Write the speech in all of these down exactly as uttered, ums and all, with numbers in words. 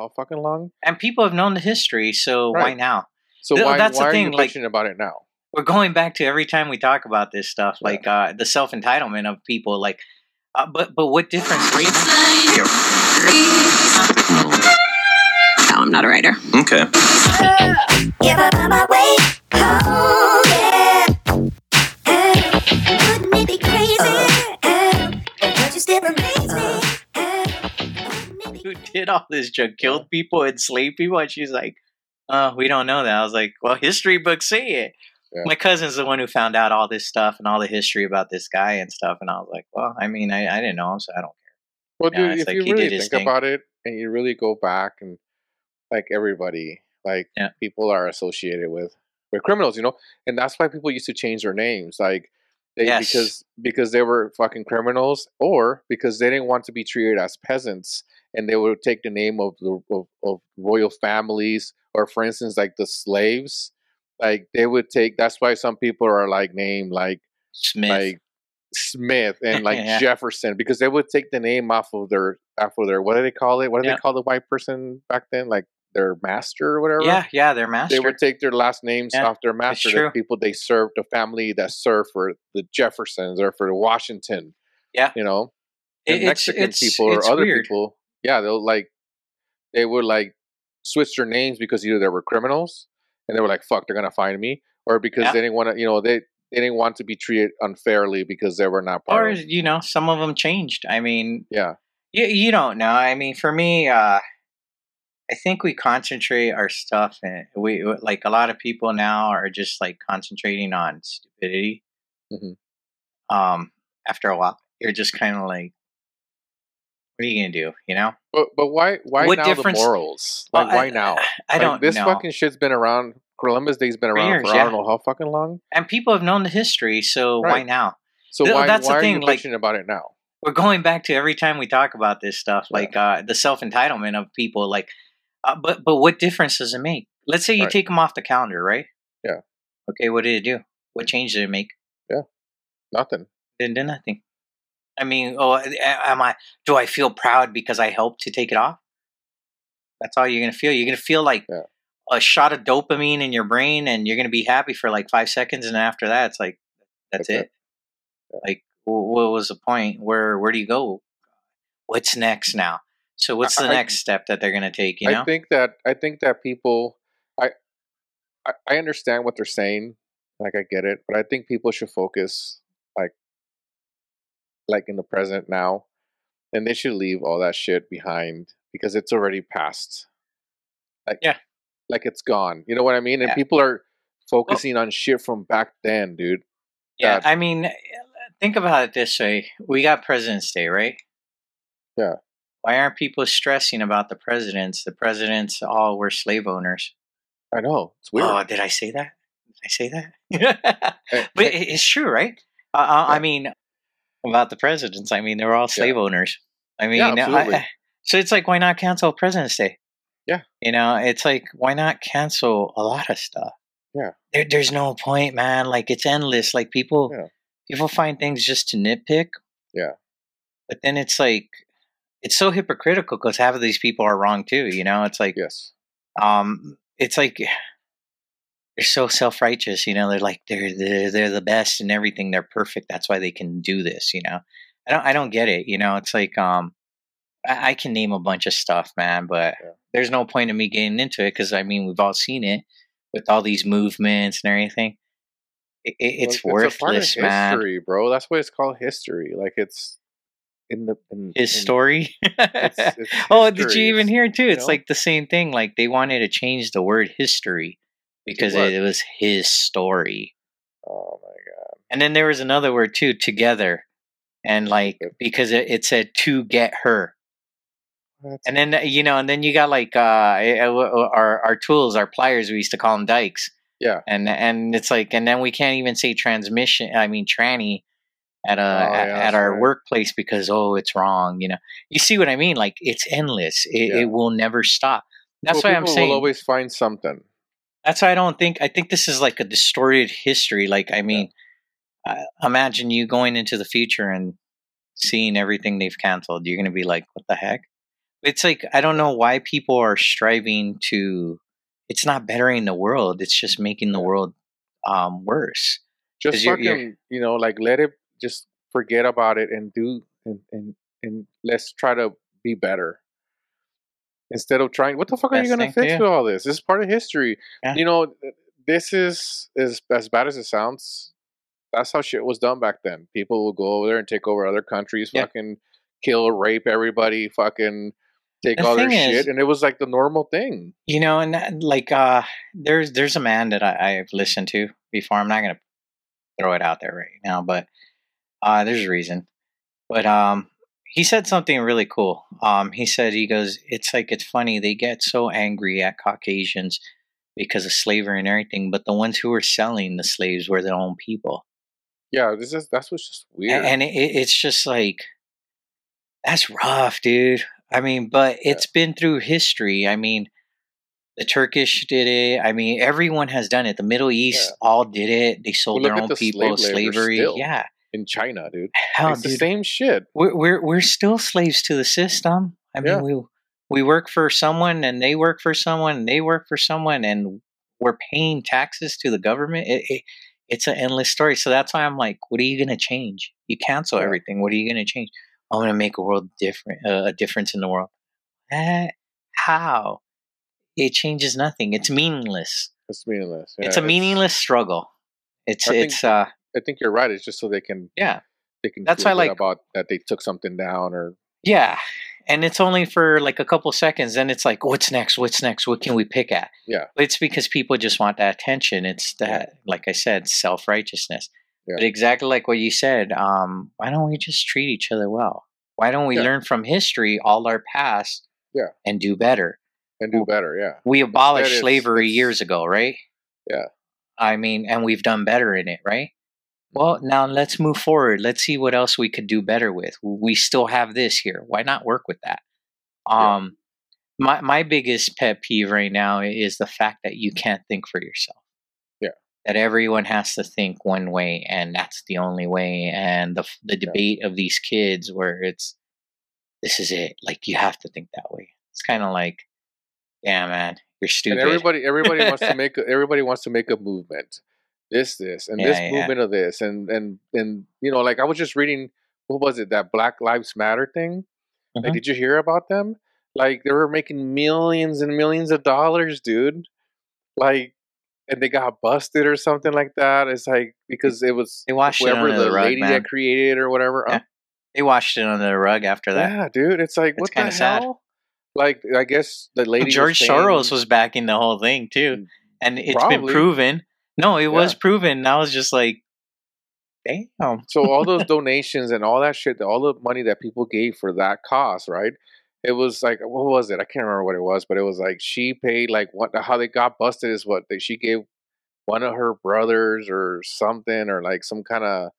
how fucking long? And people have known the history, so right. why now? So Th- why, that's why the thing. are you like, bitching about it now? We're going back to every time we talk about this stuff, yeah. like uh, the self-entitlement of people. Like, uh, but but what difference? Read? No, I'm not a writer. Okay. Give up on my way. Oh, yeah. Uh, wouldn't it be crazy? Uh, would you still amaze me? Who did all this junk, killed people, enslaved people? And she's like, oh, we don't know that. I was like, well, history books say it. Yeah. My cousin's the one who found out all this stuff and all the history about this guy and stuff. And I was like, well, I mean, I, I didn't know him, so I don't care. Well, dude, yeah, if like you really think thing. about it and you really go back and, like, everybody, like, yeah. people are associated with, with criminals, you know? And that's why people used to change their names. Like, they, yes. because because they were fucking criminals, or because they didn't want to be treated as peasants. And they would take the name of the of, of royal families, or for instance, like the slaves, like they would take. That's why some people are like named like Smith, like Smith, and like yeah. Jefferson, because they would take the name off of their off of their what do they call it? What do yeah. they call the white person back then? Like their master or whatever. Yeah, yeah, their master. They would take their last names yeah, off their master. The people they served, the family that served for the Jeffersons or for the Washington. Yeah, you know, the it, Mexican it's, it's, people it's or other weird. people. Yeah, they'll like, they would like switch their names because either they were criminals and they were like, "Fuck, they're gonna find me," or because yeah. they didn't want to, you know, they, they didn't want to be treated unfairly because they were not part. Or of it. You know, some of them changed. I mean, yeah, you you don't know. I mean, for me, uh, I think we concentrate our stuff, and we like a lot of people now are just like concentrating on stupidity. Mm-hmm. Um, after a while, you're just kind of like. What are you gonna do? You know, but but why why what now difference? the morals? Like well, I, why now? I, I don't like, this know. This fucking shit's been around. Columbus Day's been around Years, for yeah. I don't know how fucking long. And people have known the history, so right. why now? So Th- why, that's why the thing. Are you like, bitching about it now? We're going back to every time we talk about this stuff, yeah. like uh, the self entitlement of people. Like, uh, but but what difference does it make? Let's say you right. take them off the calendar, right? Yeah. Okay. What did it do? What change did it make? Yeah. Nothing. Didn't do nothing. I mean, oh, am I? Do I feel proud because I helped to take it off? That's all you're gonna feel. You're gonna feel like yeah. a shot of dopamine in your brain, and you're gonna be happy for like five seconds, and after that, it's like that's, that's it. it. Yeah. Like, what was the point? Where Where do you go? What's next now? So, what's the I, next step that they're gonna take? You I know, I think that I think that people, I, I, I understand what they're saying. Like, I get it, but I think people should focus like. like in the present now, and they should leave all that shit behind because it's already past. Like, yeah, like it's gone. You know what I mean? And yeah. people are focusing well, on shit from back then, dude. Yeah, that, I mean, think about it this way: we got President's Day, right? Yeah. Why aren't people stressing about the presidents? The presidents all were slave owners. I know, it's weird. Oh, did I say that? Did I say that? But it's true, right? Uh, yeah. I mean. About the presidents, I mean, they were all slave yeah. owners. I mean, yeah, I, I, so it's like, why not cancel President's Day? Yeah, you know, it's like, why not cancel a lot of stuff? Yeah, there, there's no point, man. Like, it's endless. Like people, yeah. people find things just to nitpick. Yeah, but then it's like, it's so hypocritical because half of these people are wrong too. You know, it's like, yes, um, it's like they're so self-righteous, you know, they're like, they're, they're, they're the best and everything. They're perfect. That's why they can do this. You know, I don't, I don't get it. You know, it's like, um, I, I can name a bunch of stuff, man, but yeah. there's no point in me getting into it. Cause I mean, we've all seen it with all these movements and everything. It, it, it's well, worthless, it's a part of history, man. Bro. That's why it's called history. Like it's in the, in, his in, story. It's, it's oh, did you even hear it too? It's know? like the same thing. Like they wanted to change the word history. Because it, it was his story. Oh, my God. And then there was another word, too, together. And, like, because it, it said to get her. That's and then, you know, and then you got, like, uh, our our tools, our pliers, we used to call them dykes. Yeah. And and it's like, and then we can't even say transmission, I mean, tranny at a oh, at, yeah, at our right. workplace because, oh, it's wrong, you know. You see what I mean? Like, it's endless. It, yeah. it will never stop. That's well, why I'm saying. People will always find something. That's why I don't think, I think this is like a distorted history. Like, I mean, yeah. uh, imagine you going into the future and seeing everything they've canceled. You're going to be like, what the heck? It's like, I don't know why people are striving to, it's not bettering the world. It's just making the world um, worse. Just fucking, you're, you're, you know, like let it, just forget about it and do, and, and, and let's try to be better. Instead of trying, what the fuck are you going to fix with all this? This is part of history. Yeah. You know, this is, is, as bad as it sounds, that's how shit was done back then. People will go over there and take over other countries, yeah. fucking kill, rape everybody, fucking take the all their is, shit. And it was like the normal thing. You know, and that, like, uh, there's there's a man that I, I've listened to before. I'm not going to throw it out there right now, but uh, there's a reason. But um, he said something really cool. Um, he said, he goes, it's like, it's funny. They get so angry at Caucasians because of slavery and everything, but the ones who were selling the slaves were their own people. Yeah, this is that's what's just weird. And it, it's just like, that's rough, dude. I mean, but it's yeah. been through history. I mean, the Turkish did it. I mean, everyone has done it. The Middle East yeah. all did it. They sold well, their own the people, slave slavery. Still yeah, in China, dude. Hell, it's dude, the same shit. We're, we're we're still slaves to the system. I mean, yeah. we we work for someone, and they work for someone, and they work for someone, and we're paying taxes to the government. It, it, It's an endless story. So that's why I'm like, what are you going to change? You cancel yeah. everything. What are you going to change? I want to make a world different, uh, a difference in the world. Eh, how? It changes nothing. It's meaningless. It's meaningless. Yeah, it's a it's, meaningless struggle. It's, I it's, think, uh, I think you're right. It's just so they can, yeah, they can, that's why, like, about that they took something down or, yeah. And it's only for like a couple seconds. Then it's like, what's next? What's next? What can we pick at? Yeah. It's because people just want that attention. It's that, like I said, self-righteousness. Yeah. But exactly like what you said, um, why don't we just treat each other well? Why don't we yeah. learn from history, all our past, yeah. and do better? And do better, yeah. We abolished is, slavery it's, years ago, right? Yeah. I mean, and we've done better in it, right? Well, now let's move forward. Let's see what else we could do better with. We still have this here. Why not work with that? Um, yeah. My my biggest pet peeve right now is the fact that you can't think for yourself. Yeah. That everyone has to think one way, and that's the only way. And the the debate yeah. of these kids where it's, this is it. Like, you have to think that way. It's kind of like, yeah, man, you're stupid. And everybody everybody wants to make everybody wants to make a movement. This, this, and yeah, this yeah. movement of this, and, and, and, you know, like, I was just reading, what was it, that Black Lives Matter thing? Mm-hmm. Like, did you hear about them? Like, they were making millions and millions of dollars, dude. Like, and they got busted or something like that. It's like, because it was they washed whoever it under the, the rug, lady man. That created it or whatever. Yeah. Um, they washed it under the rug after that. Yeah, dude. It's like, what the hell? Sad. Like, I guess the lady George was saying, Soros was backing the whole thing, too. And it's probably. been proven. No, it yeah. was proven. I was just like, damn. So all those donations and all that shit, all the money that people gave for that cause, right? It was like, what was it? I can't remember what it was, but it was like she paid like what? How they got busted is what? She gave one of her brothers or something, or like some kind of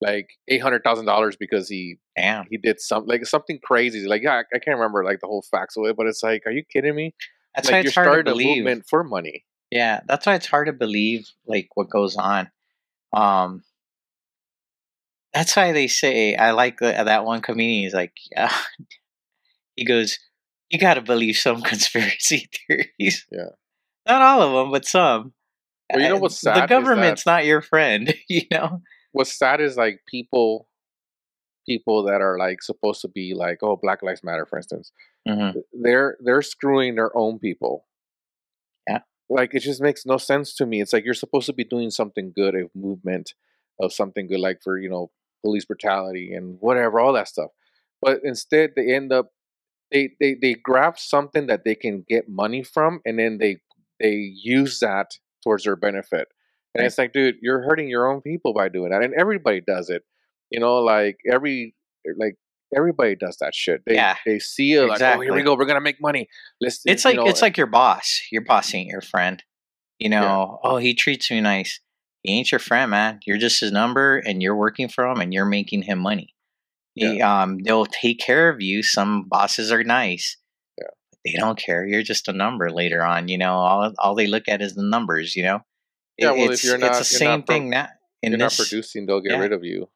like eight hundred thousand dollars because he damn he did something like something crazy. Like yeah, I, I can't remember like the whole facts of it, but it's like, are you kidding me? That's like, why it's you're hard starting to believe. A movement for money. Yeah, that's why it's hard to believe, like, what goes on. Um, that's why they say, I like the, that one comedian, he's like, yeah. He goes, you got to believe some conspiracy theories. Yeah. Not all of them, but some. Well, you know what's sad? The government's not your friend, you know? What's sad is, like, people people that are, like, supposed to be, like, oh, Black Lives Matter, for instance. Mm-hmm. They're they're screwing their own people. Like, it just makes no sense to me. It's like, you're supposed to be doing something good, a movement of something good, like for, you know, police brutality and whatever, all that stuff. But instead, they end up, they they, they grab something that they can get money from, and then they they use that towards their benefit. And right. It's like, dude, you're hurting your own people by doing that. And everybody does it. You know, like, every, like, everybody does that shit. They yeah, they see it exactly. Like, oh, here we go. We're gonna make money. Let's, it's like know, it's like your boss. Your boss ain't your friend. You know, yeah. Oh, he treats me nice. He ain't your friend, man. You're just his number, and you're working for him, and you're making him money. Yeah. He, um, they'll take care of you. Some bosses are nice. Yeah. They don't care. You're just a number later on. You know, all all they look at is the numbers. You know. Yeah. It, well, it's, if you're not, it's the you're same not pro- thing that in you're this, not producing, they'll get yeah. rid of you.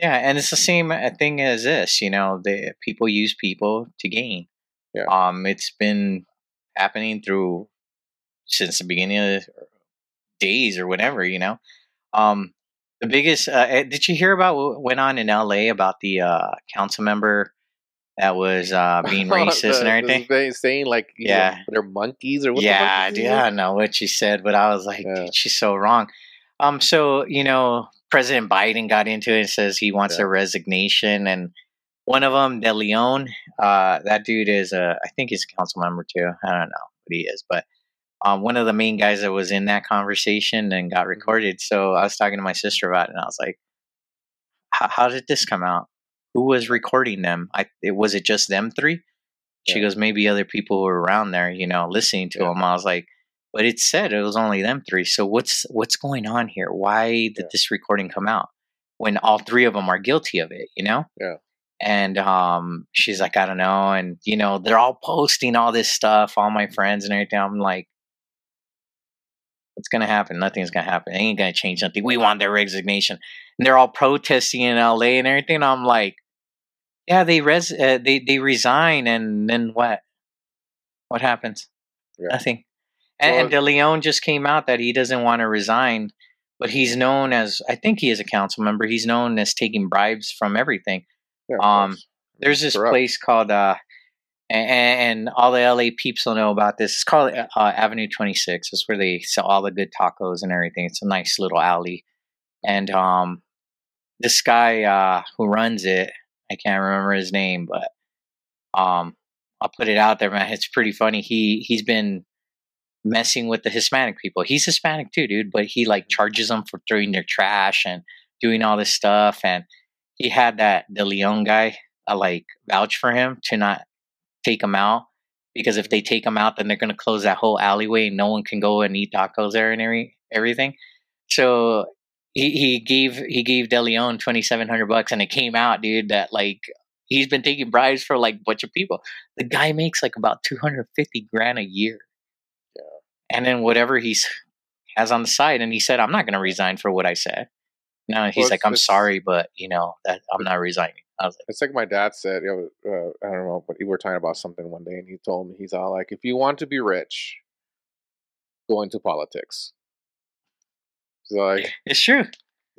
Yeah, and it's the same thing as this, you know, the people use people to gain. Yeah. Um, it's been happening through since the beginning of the days or whatever, you know. Um, the biggest, uh, did you hear about what went on in L A about the uh, council member that was uh, being racist the, and everything? They saying like, yeah, know, they're monkeys or what? Yeah, the monkeys yeah, I know what she said, but I was like, yeah. dude, she's so wrong. Um, so, you know, President Biden got into it and says he wants yeah. a resignation. And one of them, De León, uh, that dude is, a, I think he's a council member too. I don't know what he is, but um, one of the main guys that was in that conversation and got recorded. So I was talking to my sister about it and I was like, how did this come out? Who was recording them? I, it, was it just them three? Yeah. She goes, maybe other people who were around there, you know, listening to yeah. them. I was like, but it said it was only them three. So what's what's going on here? Why did yeah. this recording come out when all three of them are guilty of it, you know? Yeah. And um, she's like, I don't know. And, you know, they're all posting all this stuff, all my friends and everything. I'm like, what's going to happen? Nothing's going to happen. It ain't going to change nothing. We want their resignation. And they're all protesting in L A and everything. I'm like, yeah, they res- uh, they, they resign. And then what? What happens? Yeah. Nothing. And De León just came out that he doesn't want to resign, but he's known as, I think he is a council member. He's known as taking bribes from everything. Yeah, um, there's this corrupt. place called, uh, and, and all the L A peeps will know about this. It's called uh, Avenue twenty-six. It's where they sell all the good tacos and everything. It's a nice little alley. And um, this guy uh, who runs it, I can't remember his name, but um, I'll put it out there, man. It's pretty funny. He, he's been messing with the Hispanic people. He's Hispanic too, dude, but he like charges them for throwing their trash and doing all this stuff. And he had that De León guy uh, like vouch for him to not take him out, because if they take him out, then they're going to close that whole alleyway and no one can go and eat tacos there and every, everything. So he, he gave he gave De León twenty-seven hundred bucks, and it came out, dude, that like he's been taking bribes for like a bunch of people. The guy makes like about two hundred fifty grand a year. And then whatever he has on the side. And he said, I'm not going to resign for what I said. No, he's well, like, I'm sorry, but, you know, that I'm not resigning. I was like, it's like my dad said, you know, uh, I don't know, but we were talking about something one day and he told me, he's all like, if you want to be rich, go into politics. He's like, it's true. He's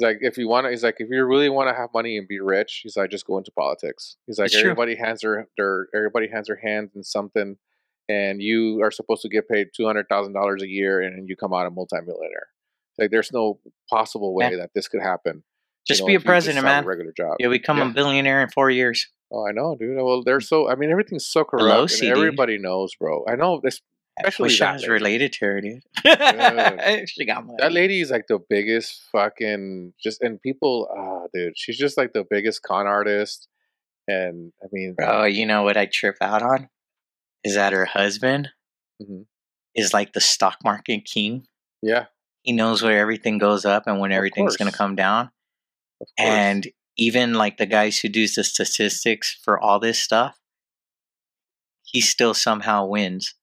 like, if you want to, he's like, if you really want to have money and be rich, he's like, just go into politics. He's like, it's everybody true. has their, their, everybody has their hands in something. And you are supposed to get paid two hundred thousand dollars a year, and you come out a multimillionaire. Like, there's no possible way yeah. that this could happen. Just you know, be a president, man. A regular job. You'll become yeah. a billionaire in four years. Oh, I know, dude. Well, they're so. I mean, everything's so corrupt. And everybody dude. knows, bro. I know. Especially I wish that I was lady. related to her, dude. dude. She got money. That lady is like the biggest fucking just. And people, ah, oh, dude, she's just like the biggest con artist. And I mean, bro, uh, you know what I trip out on? Is that her husband mm-hmm. is like the stock market king. Yeah. He knows where everything goes up and when of everything's going to come down. And even like the guys who do the statistics for all this stuff, he still somehow wins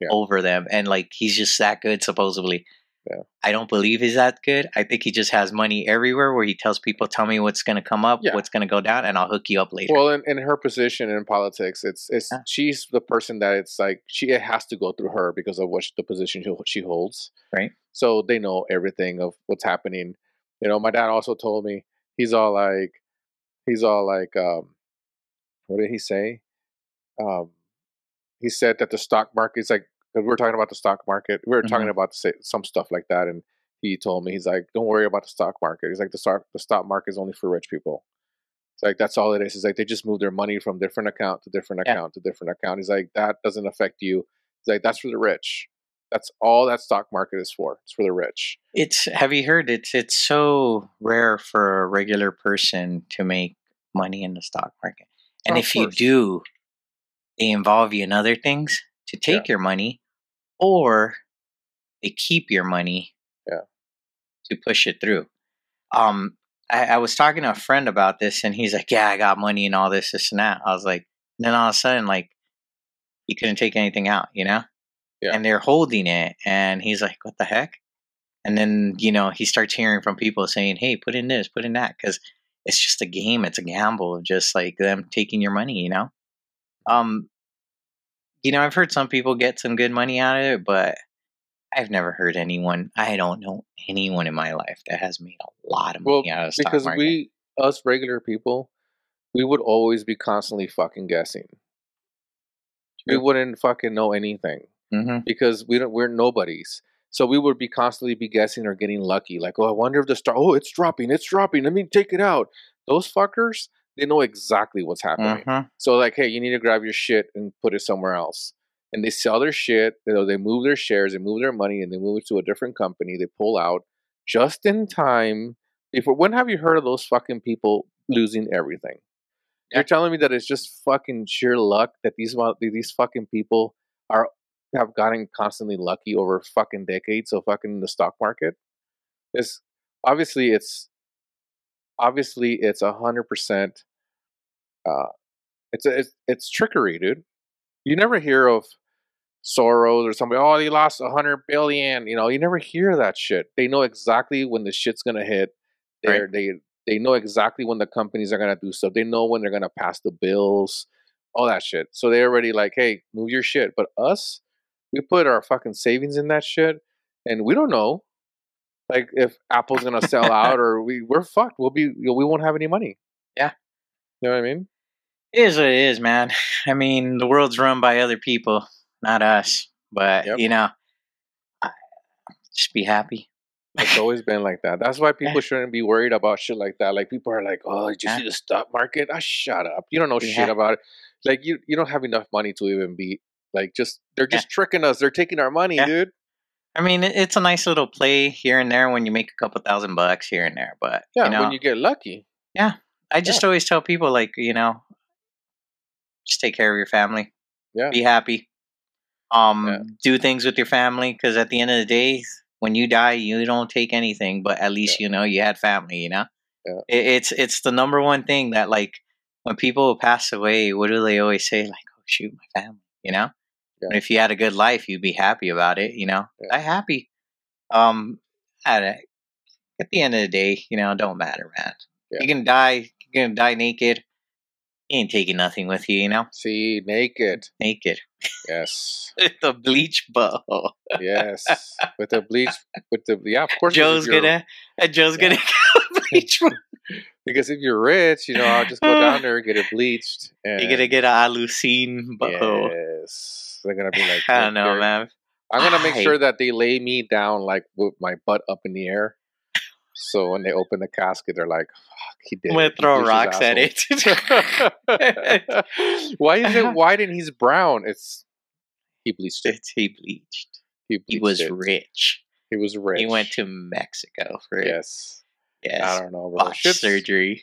yeah. over them. And like, he's just that good, supposedly. Yeah. I don't believe he's that good. I think he just has money everywhere where he tells people, tell me what's going to come up, yeah. what's going to go down, and I'll hook you up later. Well, in, in her position in politics, it's it's huh. she's the person that it's like, she it has to go through her because of what she, the position she, she holds. Right. So they know everything of what's happening. You know, my dad also told me, he's all like, he's all like, um, what did he say? Um, he said that the stock market's like, because we were talking about the stock market. We were mm-hmm. talking about some stuff like that. And he told me, he's like, don't worry about the stock market. He's like, the stock, the stock market is only for rich people. It's like, that's all it is. It's like, they just move their money from different account to different yeah. account to different account. He's like, that doesn't affect you. He's like, that's for the rich. That's all that stock market is for. It's for the rich. It's, have you heard it's, it's so rare for a regular person to make money in the stock market. And oh, if you do, they involve you in other things to take yeah. your money, or they keep your money yeah. to push it through. Um, I, I was talking to a friend about this, and he's like, yeah, I got money and all this, this and that. I was like, and then all of a sudden, like, he couldn't take anything out, you know? Yeah. And they're holding it, and he's like, what the heck? And then, you know, he starts hearing from people saying, hey, put in this, put in that, because it's just a game. It's a gamble of just, like, them taking your money, you know? Um. you know, I've heard some people get some good money out of it, but I've never heard anyone. I don't know anyone in my life that has made a lot of money well, out of the stock market. Because we, us regular people, we would always be constantly fucking guessing. True. We wouldn't fucking know anything mm-hmm. because we don't. We're nobodies. So we would be constantly be guessing or getting lucky. Like, oh, I wonder if the star. Oh, it's dropping. It's dropping. Let me take it out. Those fuckers, they know exactly what's happening. Mm-hmm. So like, hey, you need to grab your shit and put it somewhere else. And they sell their shit. You know, they move their shares. They move their money, and they move it to a different company. They pull out just in time. Before, when have you heard of those fucking people losing everything? You're telling me that it's just fucking sheer luck that these these fucking people are have gotten constantly lucky over fucking decades of fucking the stock market? It's obviously it's obviously it's a hundred percent. It's a it's, it's trickery, dude. You never hear of Soros or somebody. Oh, they lost a hundred billion. You know, you never hear that shit. They know exactly when the shit's gonna hit. They're, right. They They know exactly when the companies are going to do stuff. They know when they're going to pass the bills, all that shit. So they're already like, hey, move your shit. But us, we put our fucking savings in that shit. And we don't know, like, if Apple's going to sell out or we, we're fucked. We'll be, we won't have any money. Yeah. You know what I mean? It is what it is, man. I mean, the world's run by other people, not us. But, yep. you know, just be happy. It's always been like that. That's why people shouldn't be worried about shit like that. Like, people are like, oh, did you see the stock market? Ah, shut up. You don't know yeah. shit about it. Like, you you don't have enough money to even be, like, just, they're just yeah. tricking us. They're taking our money, yeah. dude. I mean, it's a nice little play here and there when you make a couple thousand bucks here and there. But, yeah, you know, when you get lucky. Yeah. I just yeah. always tell people, like, you know, just take care of your family. Yeah. Be happy. Um, yeah. Do things with your family. Because at the end of the day, when you die, you don't take anything, but at least, yeah. you know, you had family, you know? Yeah. It, it's it's the number one thing that, like, when people pass away, what do they always say? Like, oh, shoot, my family, you know? Yeah. And if you had a good life, you'd be happy about it, you know? Yeah. I'm happy. Um, at, a, at the end of the day, you know, it don't matter, man. Yeah. You can die. You're going to die naked. You ain't taking nothing with you, you know? See, naked. Naked. Yes. With the bleach bottle. Yes. With the bleach. With the yeah, of course. Joe's gonna. Joe's yeah. gonna get a bleach bottle. Because if you're rich, you know, I'll just go down there and get it bleached. And you're gonna get an Alucine bottle. Yes. They're gonna be like. I don't know, man. I'm gonna make I... sure that they lay me down like with my butt up in the air. So when they open the casket, they're like, fuck, he did. I'm going to throw rocks at it. Why is it wide and he's brown? It's he bleached it. It's, he bleached. He, bleached he was it. rich. He was rich. He went to Mexico for it. Yes. Yes. I don't know, bro. Botched shit's, surgery.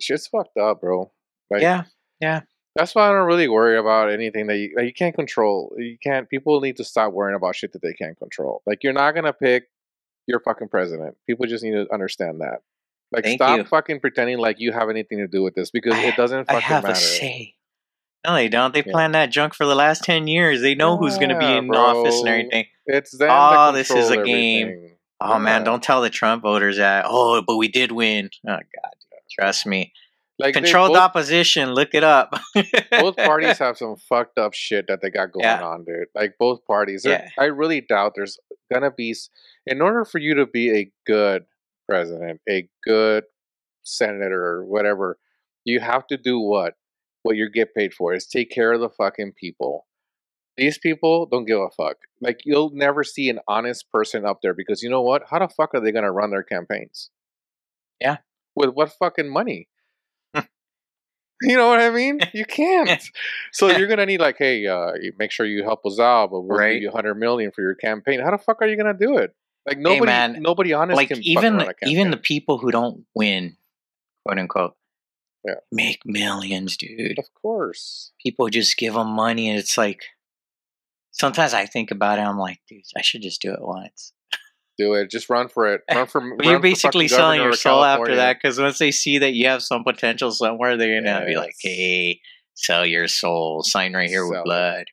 Shit's fucked up, bro. Like, yeah. Yeah. That's why I don't really worry about anything that you, that you can't control. You can't. People need to stop worrying about shit that they can't control. Like, you're not going to pick your fucking president. People just need to understand that. Like, Thank stop you. fucking pretending like you have anything to do with this because I, it doesn't fucking matter. I have matter. a say. No, they don't. They yeah. planned that junk for the last ten years. They know yeah, who's going to be in bro. office and everything. It's them Oh, that this is a everything. game. Oh, yeah. man, don't tell the Trump voters that. Oh, but we did win. Oh, God. Trust me. Like Controlled both, opposition. Look it up. Both parties have some fucked up shit that they got going yeah. on, dude. Like, both parties. Yeah. I really doubt there's going to be... In order for you to be a good president, a good senator, or whatever, you have to do what? What you get paid for is take care of the fucking people. These people don't give a fuck. Like, you'll never see an honest person up there because you know what? How the fuck are they going to run their campaigns? Yeah. With what fucking money? You know what I mean? You can't. So you're going to need like, hey, uh, make sure you help us out, but we'll right. give you one hundred million dollars for your campaign. How the fuck are you going to do it? Like nobody, hey man, nobody honest like can even fuck the, even the people who don't win, quote unquote, yeah. make millions, dude. Of course, people just give them money, and it's like sometimes I think about it. I'm like, dude, I should just do it once. Do it. Just run for it. Run for. Well, run you're basically for selling your soul after that, because once they see that you have some potential somewhere, they're gonna yes. be like, hey, sell your soul. Sign right here sell with blood. It.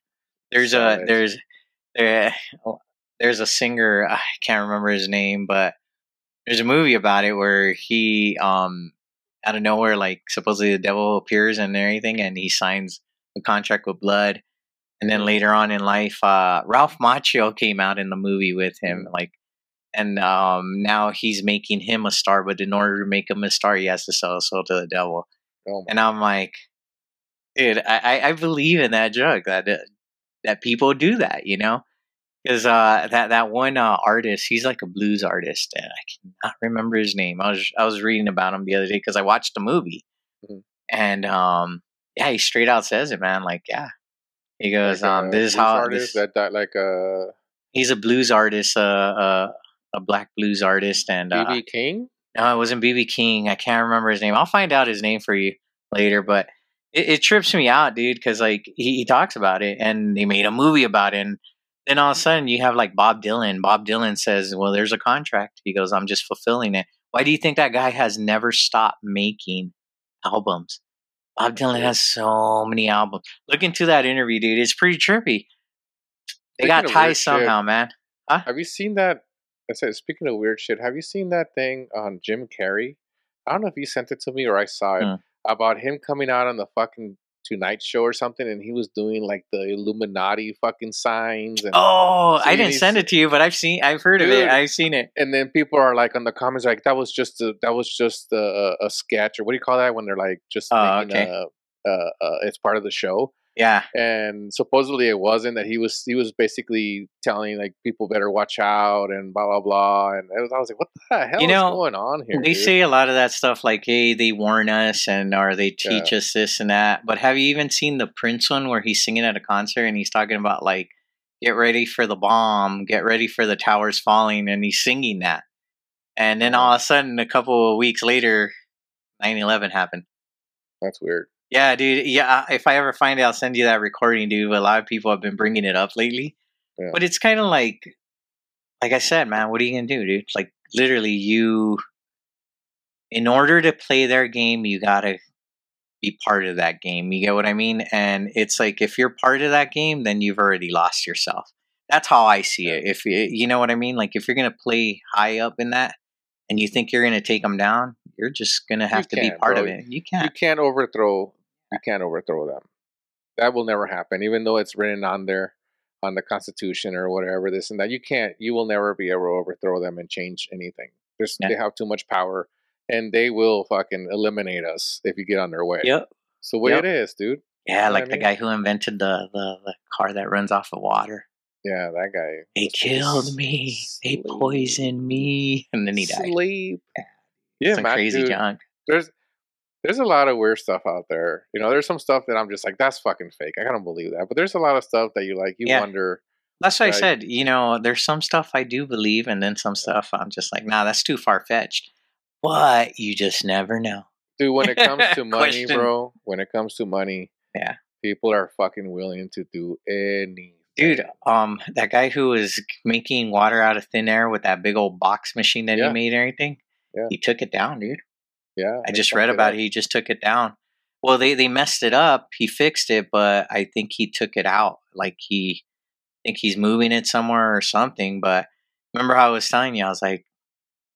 There's sell a it. there's there. Oh, There's a singer, I can't remember his name, but there's a movie about it where he, um, out of nowhere, like supposedly the devil appears and everything, and he signs a contract with blood, And then later on in life, uh, Ralph Macchio came out in the movie with him, like, and um, now he's making him a star. But in order to make him a star, he has to sell his soul to the devil. Oh, and I'm like, dude, I, I believe in that joke that that people do that, you know, because uh, that that one uh, artist, he's like a blues artist, and I cannot remember his name. I was I was reading about him the other day because I watched the movie, mm-hmm. and um, yeah, he straight out says it, man. Like, yeah. He goes, like um, this is how this, that, that, like, uh, he's a blues artist, uh, uh, a black blues artist. And uh, B B King? No, it wasn't B B King. I can't remember his name. I'll find out his name for you later. But it, it trips me out, dude, because like he, he talks about it and they made a movie about it. And then all of a sudden you have like Bob Dylan. Bob Dylan says, well, there's a contract. He goes, I'm just fulfilling it. Why do you think that guy has never stopped making albums? Bob Dylan has so many albums. Look into that interview, dude. It's pretty trippy. They got ties somehow, man. Huh? Have you seen that? I said, speaking of weird shit, have you seen that thing on Jim Carrey? I don't know if you sent it to me or I saw it. Mm. About him coming out on the fucking Tonight Show or something, and he was doing like the Illuminati fucking signs. And oh, I didn't send it to you, but I've seen, I've heard dude, of it. I've seen it. And then people are like on the comments, like that was just a, that was just a, a sketch, or what do you call that when they're like just oh, thinking, okay. uh, uh, uh, it's part of the show. Yeah. And supposedly it wasn't that he was he was basically telling like people better watch out and blah blah blah. And I was, I was like, what the hell you is know, going on here? They dude? say a lot of that stuff like, hey, they warn us and or they teach yeah. us this and that. But have you even seen the Prince one where he's singing at a concert and he's talking about like, get ready for the bomb, get ready for the towers falling, and he's singing that. And then all of a sudden a couple of weeks later, nine eleven happened. That's weird. Yeah, dude. Yeah, if I ever find it, I'll send you that recording, dude. A lot of people have been bringing it up lately. Yeah. But it's kind of like, like I said, man, what are you going to do, dude? Like, literally, you, in order to play their game, you got to be part of that game. You get what I mean? And it's like, if you're part of that game, then you've already lost yourself. That's how I see it. If you, you know what I mean? Like, if you're going to play high up in that and you think you're going to take them down, you're just going to have you to be part bro. of it. You can't. You can't overthrow. You can't overthrow them. That will never happen, even though it's written on there, on the Constitution or whatever, this and that. You can't, you will never be able to overthrow them and change anything. There's, yeah. They have too much power, and they will fucking eliminate us if you get on their way. Yep. So the way yep. it is, dude. Yeah, you know like the mean? guy who invented the, the, the car that runs off of water. Yeah, that guy. They killed me. Sleep. They poisoned me. And then he died. Sleep. Yeah, some Matt, crazy dude, junk. There's... There's a lot of weird stuff out there. You know, there's some stuff that I'm just like, that's fucking fake. I don't believe that. But there's a lot of stuff that you like, you yeah. wonder. That's what I said. You know, there's some stuff I do believe, and then some stuff I'm just like, nah, that's too far-fetched. But you just never know. Dude, when it comes to money, bro, when it comes to money, yeah, people are fucking willing to do anything. Dude, um, that guy who was making water out of thin air with that big old box machine that yeah. he made and everything, yeah. he took it down, dude. Yeah, I just read about it. He just took it down. Well, they, they messed it up. He fixed it, but I think he took it out. Like he, I think he's moving it somewhere or something. But remember how I was telling you, I was like,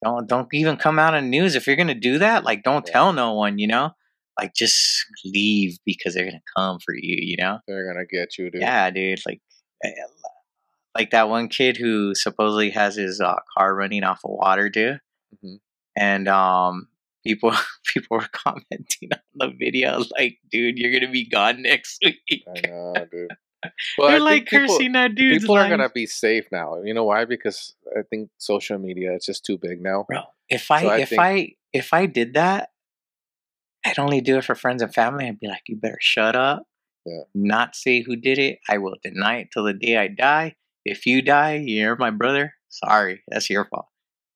don't don't even come out on the news if you're gonna do that. Like, don't yeah. tell no one. You know, like just leave because they're gonna come for you. You know, they're gonna get you, dude. Yeah, dude. Like, like that one kid who supposedly has his uh, car running off of water, dude, mm-hmm. and um. People, people were commenting on the video like, "Dude, you're gonna be gone next week." I know, dude. Well, they're I like cursing people, that dude. People life. are gonna be safe now. You know why? Because I think social media is just too big now. Bro, if I, so I if think, I if I did that, I'd only do it for friends and family. I'd be like, "You better shut up. Yeah. Not say who did it. I will deny it till the day I die. If you die, you're my brother. Sorry, that's your fault."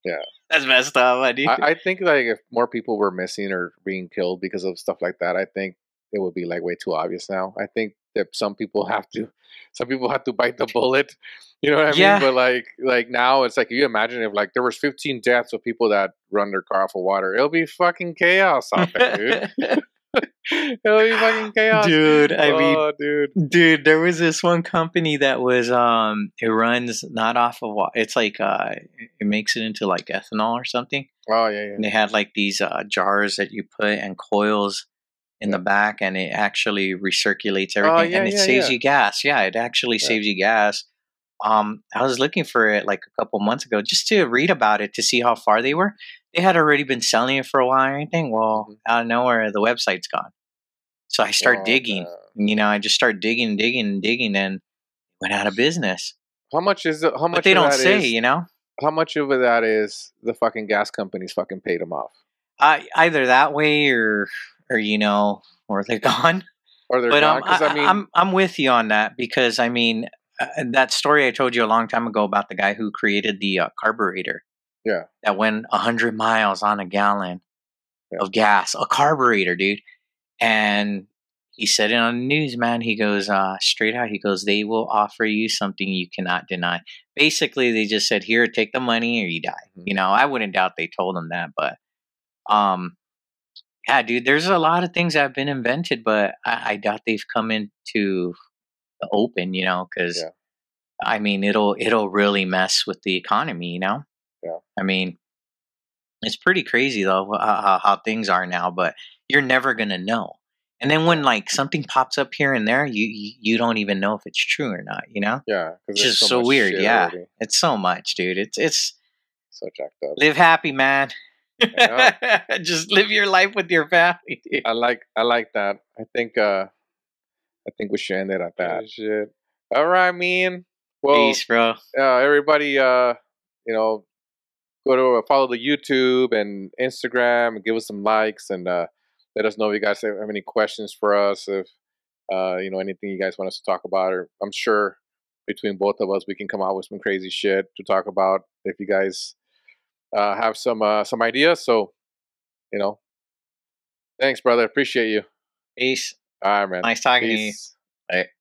Yeah. That's messed up. I, need I, I think like if more people were missing or being killed because of stuff like that, I think it would be like way too obvious now. I think that some people have to, some people have to bite the bullet. You know what I yeah. mean? But like, like now it's like, you imagine if like there was fifteen deaths of people that run their car off of water, it'll be fucking chaos out there, dude. It'll be fucking chaos, dude. I oh, mean, dude, dude. There was this one company that was um, it runs not off of water. It's like uh, it makes it into like ethanol or something. Oh yeah, yeah. And they had like these uh, jars that you put and coils in the back, and it actually recirculates everything, oh, yeah, and it yeah, saves yeah. you gas. Yeah, it actually yeah. saves you gas. Um, I was looking for it like a couple months ago just to read about it to see how far they were. They had already been selling it for a while or anything. Well, out of nowhere, the website's gone. So I start oh, digging. Uh, you know, I just start digging, digging, and digging, and went out of business. How much is it? How much? But they don't say, is, you know. How much of that is the fucking gas companies fucking paid them off? Uh, either that way, or or you know, or they're gone. Or they're but, gone. Because um, I, I mean, I'm I'm with you on that because I mean. Uh, that story I told you a long time ago about the guy who created the uh, carburetor. Yeah. That went one hundred miles on a gallon yeah. of gas. A carburetor, dude. And he said it on the news, man. He goes, uh, straight out, he goes, they will offer you something you cannot deny. Basically, they just said, here, take the money or you die. Mm-hmm. You know, I wouldn't doubt they told him that. But, um, yeah, dude, there's a lot of things that have been invented, but I, I doubt they've come into... the open, you know, because yeah. I mean, it'll it'll really mess with the economy, you know. Yeah. I mean, it's pretty crazy though uh, how things are now, but you're never gonna know. And then when like something pops up here and there, you you don't even know if it's true or not, you know. Yeah, it's just so, so weird. Yeah, already. It's so much, dude. It's it's so jacked up. Live happy, man. Just live your life with your family, dude. I like I like that. I think. uh I think we should end it at that. Oh, shit. All right, man. Well, peace, bro. Uh, everybody, uh, you know, go to uh, follow the YouTube and Instagram and give us some likes and uh, let us know if you guys have any questions for us. If, uh, you know, anything you guys want us to talk about, or I'm sure between both of us, we can come out with some crazy shit to talk about if you guys uh, have some, uh, some ideas. So, you know, thanks, brother. Appreciate you. Peace. All right, man. Nice talking Peace. to you. All right.